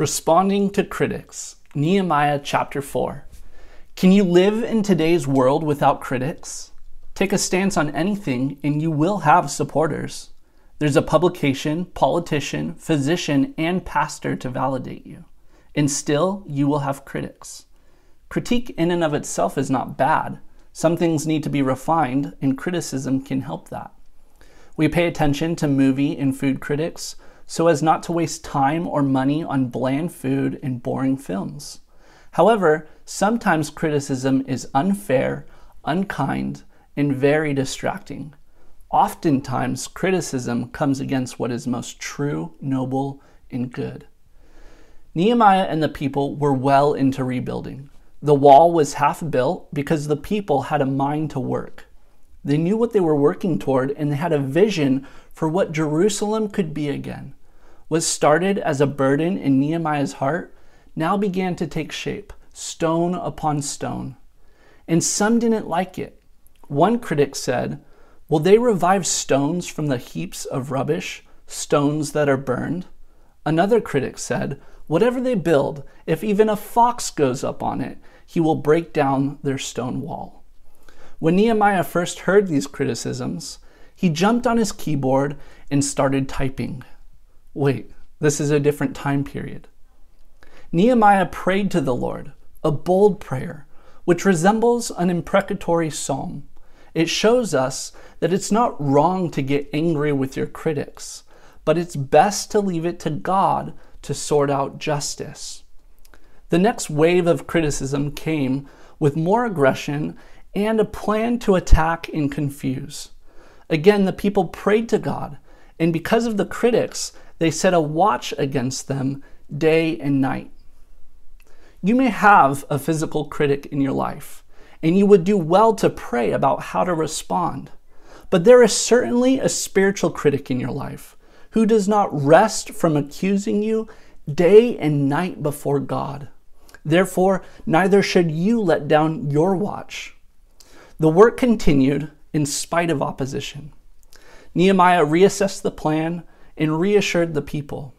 Responding to critics, Nehemiah chapter 4. Can you live in today's world without critics? Take a stance on anything and you will have supporters. There's a publication, politician, physician, and pastor to validate you. And still, you will have critics. Critique in and of itself is not bad. Some things need to be refined, and criticism can help that. We pay attention to movie and food critics so as not to waste time or money on bland food and boring films. However, sometimes criticism is unfair, unkind, and very distracting. Oftentimes, criticism comes against what is most true, noble, and good. Nehemiah and the people were well into rebuilding. The wall was half built because the people had a mind to work. They knew what they were working toward, and they had a vision for what Jerusalem could be again. What started as a burden in Nehemiah's heart now began to take shape, stone upon stone. And some didn't like it. One critic said, "Will they revive stones from the heaps of rubbish, stones that are burned?" Another critic said, "Whatever they build, if even a fox goes up on it, he will break down their stone wall." When Nehemiah first heard these criticisms, he jumped on his keyboard and started typing. Wait, this is a different time period. Nehemiah prayed to the Lord, a bold prayer, which resembles an imprecatory psalm. It shows us that it's not wrong to get angry with your critics, but it's best to leave it to God to sort out justice. The next wave of criticism came with more aggression and a plan to attack and confuse. Again, the people prayed to God, and because of the critics, they set a watch against them day and night. You may have a physical critic in your life, and you would do well to pray about how to respond. But there is certainly a spiritual critic in your life who does not rest from accusing you day and night before God. Therefore, neither should you let down your watch. The work continued in spite of opposition. Nehemiah reassessed the plan and reassured the people.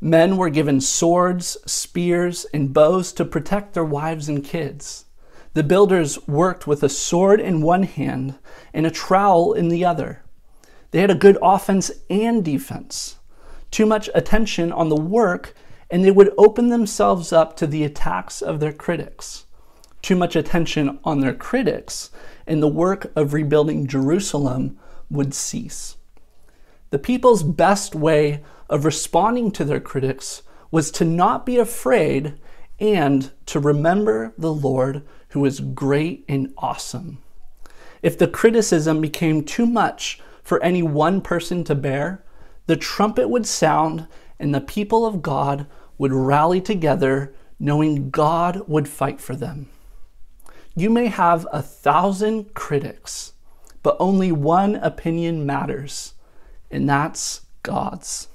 Men were given swords, spears, and bows to protect their wives and kids. The builders worked with a sword in one hand and a trowel in the other. They had a good offense and defense. Too much attention on the work, and they would open themselves up to the attacks of their critics. Too much attention on their critics, and the work of rebuilding Jerusalem would cease. The people's best way of responding to their critics was to not be afraid and to remember the Lord who is great and awesome. If the criticism became too much for any one person to bear, the trumpet would sound and the people of God would rally together, knowing God would fight for them. You may have 1,000 critics, but only one opinion matters, and that's God's.